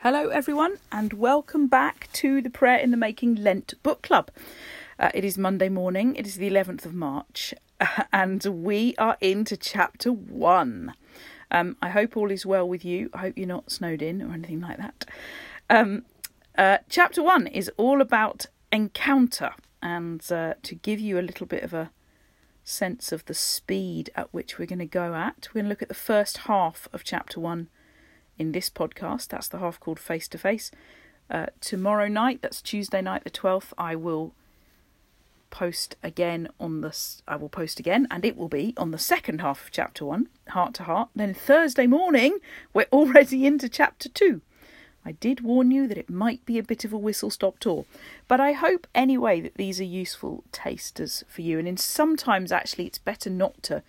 Hello everyone and welcome back to the Prayer in the Making Lent Book Club. It is Monday morning, it is the 11th of March and we are into chapter 1. I hope all is well with you. I hope you're not snowed in or anything like that. Chapter 1 is all about encounter and to give you a little bit of a sense of the speed at which we're going to go at. We're going to look at the first half of chapter 1. In this podcast, that's the half called Face to Face. Tomorrow night, that's Tuesday night the 12th, I will post again, and it will be on the second half of chapter 1, Heart to Heart. Then Thursday morning, we're already into chapter 2. I did warn you that it might be a bit of a whistle-stop tour, but I hope anyway that these are useful tasters for you. And in sometimes, actually, it's better not to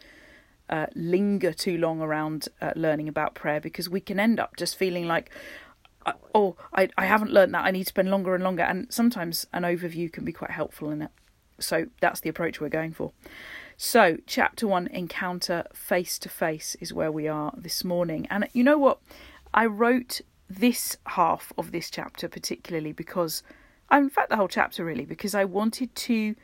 linger too long around learning about prayer, because we can end up just feeling like, I haven't learned that, I need to spend longer and longer, and sometimes an overview can be quite helpful in it. So that's the approach we're going for. So chapter 1, encounter face to face, is where we are this morning. And you know what, I wrote this half of this chapter particularly because, in fact the whole chapter really, because I wanted to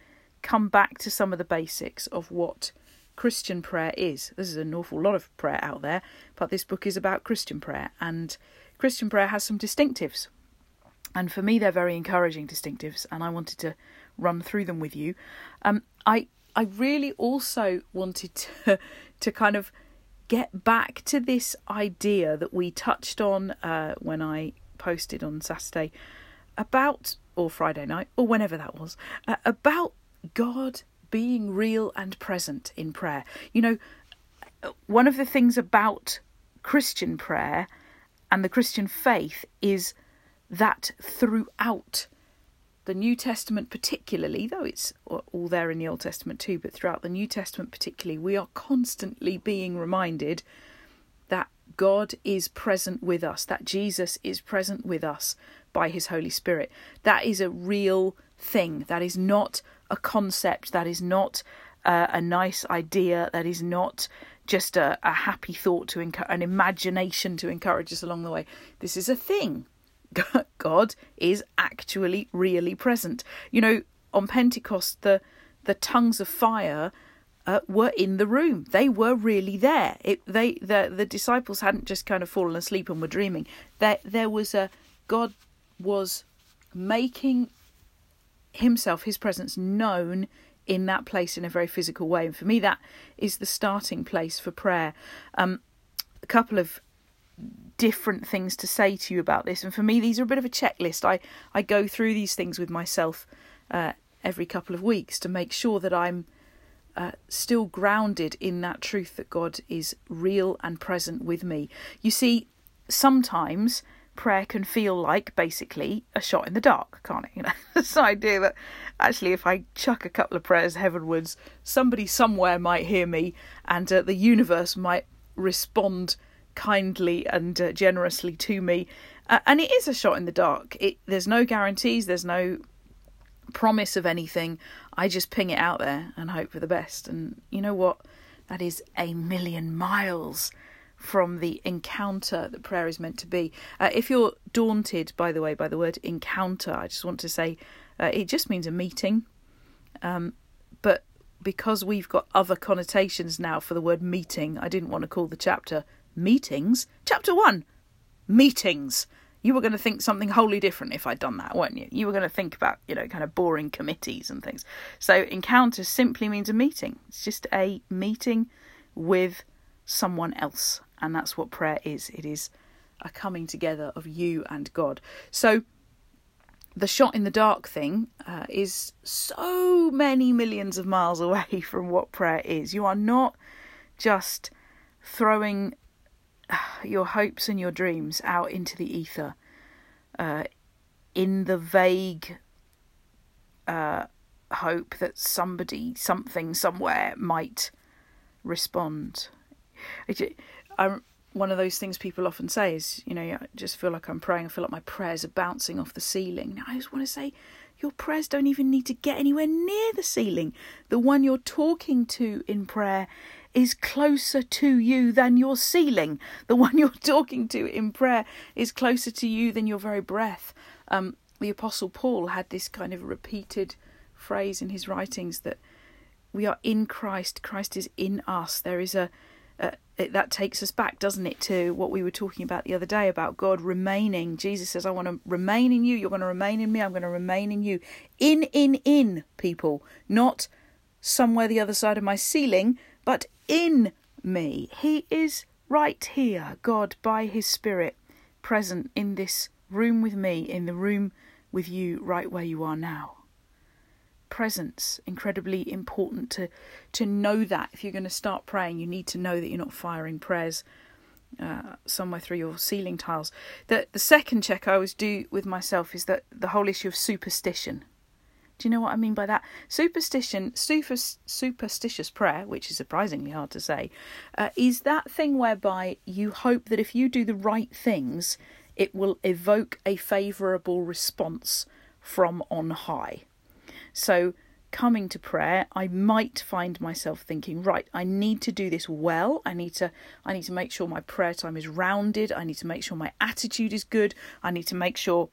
come back to some of the basics of what Christian prayer is. This is an awful lot of prayer out there, but this book is about Christian prayer, and Christian prayer has some distinctives, and for me they're very encouraging distinctives, and I wanted to run through them with you. I really also wanted to kind of get back to this idea that we touched on when I posted on Saturday about, or Friday night, or whenever that was, about God being real and present in prayer. You know, one of the things about Christian prayer and the Christian faith is that throughout the New Testament particularly, though it's all there in the Old Testament too, but throughout the New Testament particularly, we are constantly being reminded that God is present with us, that Jesus is present with us by his Holy Spirit. That is a real thing. That is not a concept, that is not a nice idea, that is not just a happy thought, to an imagination to encourage us along the way. This is a thing. God is actually really present. You know, on Pentecost, the tongues of fire were in the room. They were really there. The disciples hadn't just kind of fallen asleep and were dreaming. God was making himself, his presence known in that place in a very physical way. And for me, that is the starting place for prayer. A couple of different things to say to you about this. And for me, these are a bit of a checklist. I go through these things with myself every couple of weeks to make sure that I'm still grounded in that truth that God is real and present with me. You see, sometimes prayer can feel like basically a shot in the dark, can't it? You know, this idea that actually if I chuck a couple of prayers heavenwards, somebody somewhere might hear me, and the universe might respond kindly and generously to me. And it is a shot in the dark. There's no guarantees, there's no promise of anything. I just ping it out there and hope for the best. And you know what? That is a million miles from the encounter that prayer is meant to be. If you're daunted, by the way, by the word encounter, I just want to say it just means a meeting. But because we've got other connotations now for the word meeting, I didn't want to call the chapter meetings. Chapter 1, meetings. You were going to think something wholly different if I'd done that, weren't you? You were going to think about, you know, kind of boring committees and things. So encounter simply means a meeting. It's just a meeting with someone else. And that's what prayer is. It is a coming together of you and God. So the shot in the dark thing is so many millions of miles away from what prayer is. You are not just throwing your hopes and your dreams out into the ether in the vague hope that somebody, something, somewhere might respond. One of those things people often say is, you know, I just feel like I'm praying, I feel like my prayers are bouncing off the ceiling. Now, I just want to say, your prayers don't even need to get anywhere near the ceiling. The one you're talking to in prayer is closer to you than your ceiling. The one you're talking to in prayer is closer to you than your very breath. The Apostle Paul had this kind of repeated phrase in his writings that we are in Christ, Christ is in us. There is that takes us back, doesn't it, to what we were talking about the other day about God remaining. Jesus says, I want to remain in you. You're going to remain in me. I'm going to remain in you. In people, not somewhere the other side of my ceiling, but in me. He is right here, God, by his Spirit, present in this room with me, in the room with you, right where you are now. Presence, incredibly important to know that. If you're going to start praying, you need to know that you're not firing prayers somewhere through your ceiling tiles. The second check I always do with myself is that the whole issue of superstition. Do you know what I mean by that? Superstitious prayer, which is surprisingly hard to say, is that thing whereby you hope that if you do the right things, it will evoke a favourable response from on high. So coming to prayer, I might find myself thinking, right, I need to do this well. I need to make sure my prayer time is rounded. I need to make sure my attitude is good. I need to make sure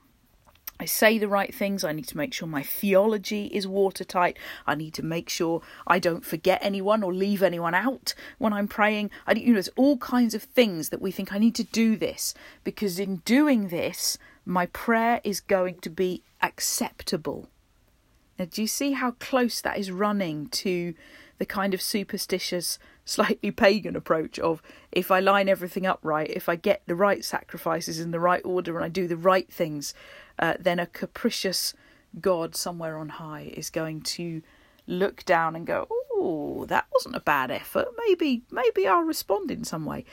I say the right things. I need to make sure my theology is watertight. I need to make sure I don't forget anyone or leave anyone out when I'm praying. There's all kinds of things that we think I need to do this because in doing this, my prayer is going to be acceptable. Now, do you see how close that is running to the kind of superstitious, slightly pagan approach of if I line everything up right, if I get the right sacrifices in the right order and I do the right things, then a capricious God somewhere on high is going to look down and go, oh, that wasn't a bad effort. Maybe I'll respond in some way.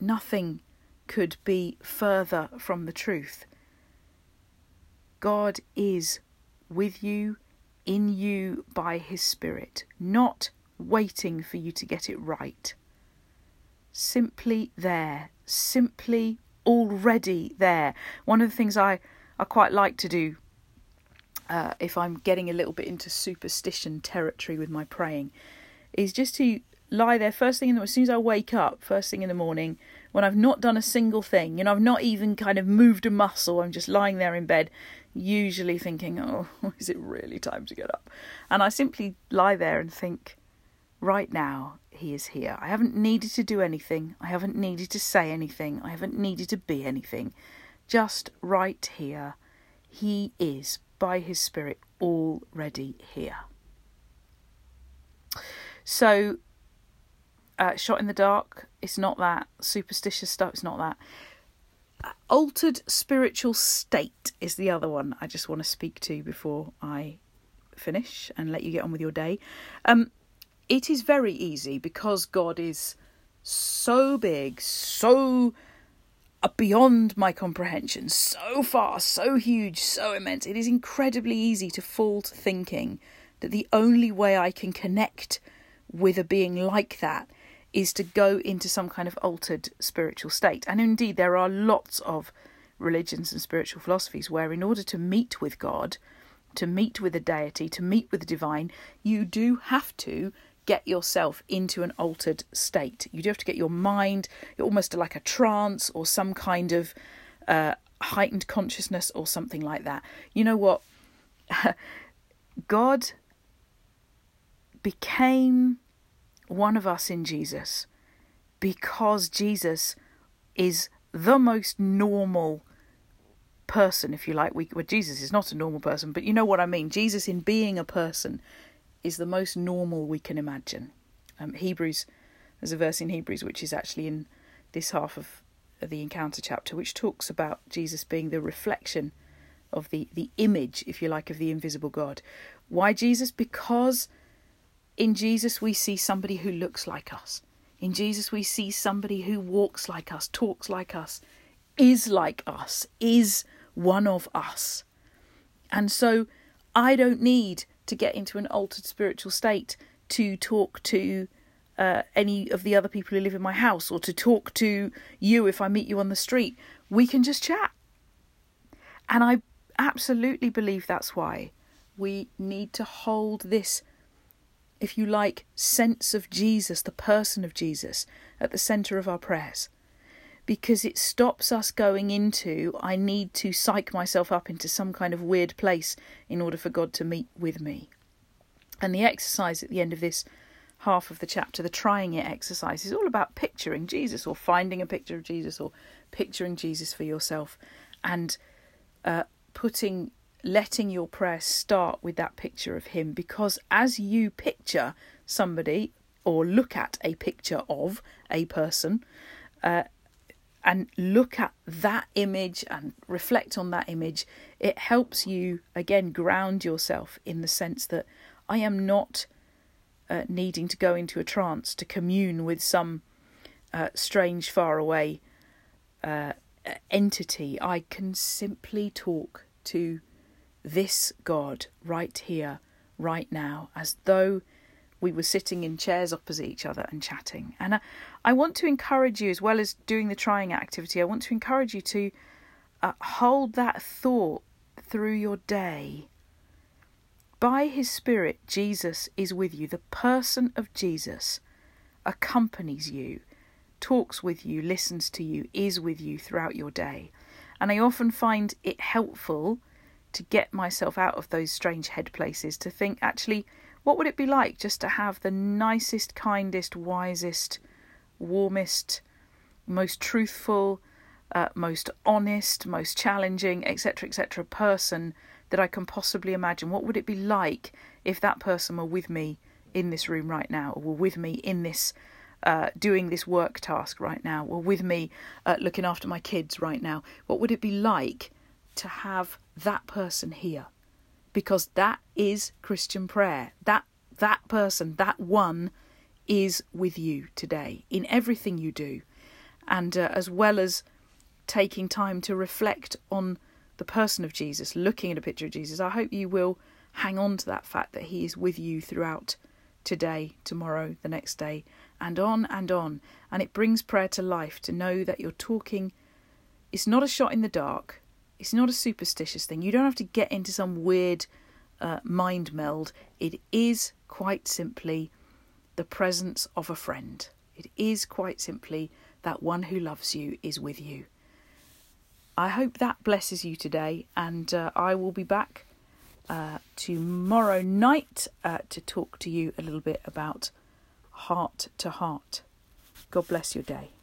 Nothing could be further from the truth. God is with you, in you, by his Spirit, not waiting for you to get it right. Simply there, simply already there. One of the things I quite like to do if I'm getting a little bit into superstition territory with my praying is just to lie there as soon as I wake up, first thing in the morning, when I've not done a single thing, I've not even kind of moved a muscle, I'm just lying there in bed, usually thinking, oh, is it really time to get up? And I simply lie there and think, right now, he is here. I haven't needed to do anything. I haven't needed to say anything. I haven't needed to be anything. Just right here. He is, by his Spirit, already here. So, shot in the dark, it's not that. Superstitious stuff, it's not that. Altered spiritual state is the other one I just want to speak to before I finish and let you get on with your day. It is very easy because God is so big, so beyond my comprehension, so far, so huge, so immense. It is incredibly easy to fall to thinking that the only way I can connect with a being like that is to go into some kind of altered spiritual state. And indeed, there are lots of religions and spiritual philosophies where in order to meet with God, to meet with a deity, to meet with the divine, you do have to get yourself into an altered state. You do have to get your mind, almost like a trance or some kind of heightened consciousness or something like that. You know what? God became one of us in Jesus because Jesus is the most normal person, if you like. Jesus is not a normal person, but you know what I mean. Jesus in being a person is the most normal we can imagine. Hebrews, there's a verse in Hebrews which is actually in this half of the encounter chapter which talks about Jesus being the reflection of the image, if you like, of the invisible God. Why Jesus? Because in Jesus, we see somebody who looks like us. In Jesus, we see somebody who walks like us, talks like us, is one of us. And so I don't need to get into an altered spiritual state to talk to any of the other people who live in my house or to talk to you if I meet you on the street. We can just chat. And I absolutely believe that's why we need to hold this if you like, sense of Jesus, the person of Jesus, at the centre of our prayers. Because it stops us going into, I need to psych myself up into some kind of weird place in order for God to meet with me. And the exercise at the end of this half of the chapter, the trying it exercise, is all about picturing Jesus, or finding a picture of Jesus, or picturing Jesus for yourself, and letting your prayer start with that picture of him. Because as you picture somebody or look at a picture of a person, and look at that image and reflect on that image, it helps you, again, ground yourself in the sense that I am not needing to go into a trance to commune with some strange, faraway entity. I can simply talk to this God right here, right now, as though we were sitting in chairs opposite each other and chatting. And I want to encourage you, as well as doing the trying activity, I want to encourage you to hold that thought through your day. By his Spirit, Jesus is with you. The person of Jesus accompanies you, talks with you, listens to you, is with you throughout your day. And I often find it helpful to get myself out of those strange head places, to think, actually, what would it be like just to have the nicest, kindest, wisest, warmest, most truthful, most honest, most challenging, etc., person that I can possibly imagine? What would it be like if that person were with me in this room right now, or were with me in this doing this work task right now, or with me looking after my kids right now? What would it be like to have that person here? Because that is Christian prayer. That person, that one, is with you today in everything you do. And as well as taking time to reflect on the person of Jesus, looking at a picture of Jesus, I hope you will hang on to that fact that he is with you throughout today, tomorrow, the next day, and on and on. And it brings prayer to life to know that you're talking. It's not a shot in the dark. It's not a superstitious thing. You don't have to get into some weird mind meld. It is quite simply the presence of a friend. It is quite simply that one who loves you is with you. I hope that blesses you today, and I will be back tomorrow night to talk to you a little bit about heart to heart. God bless your day.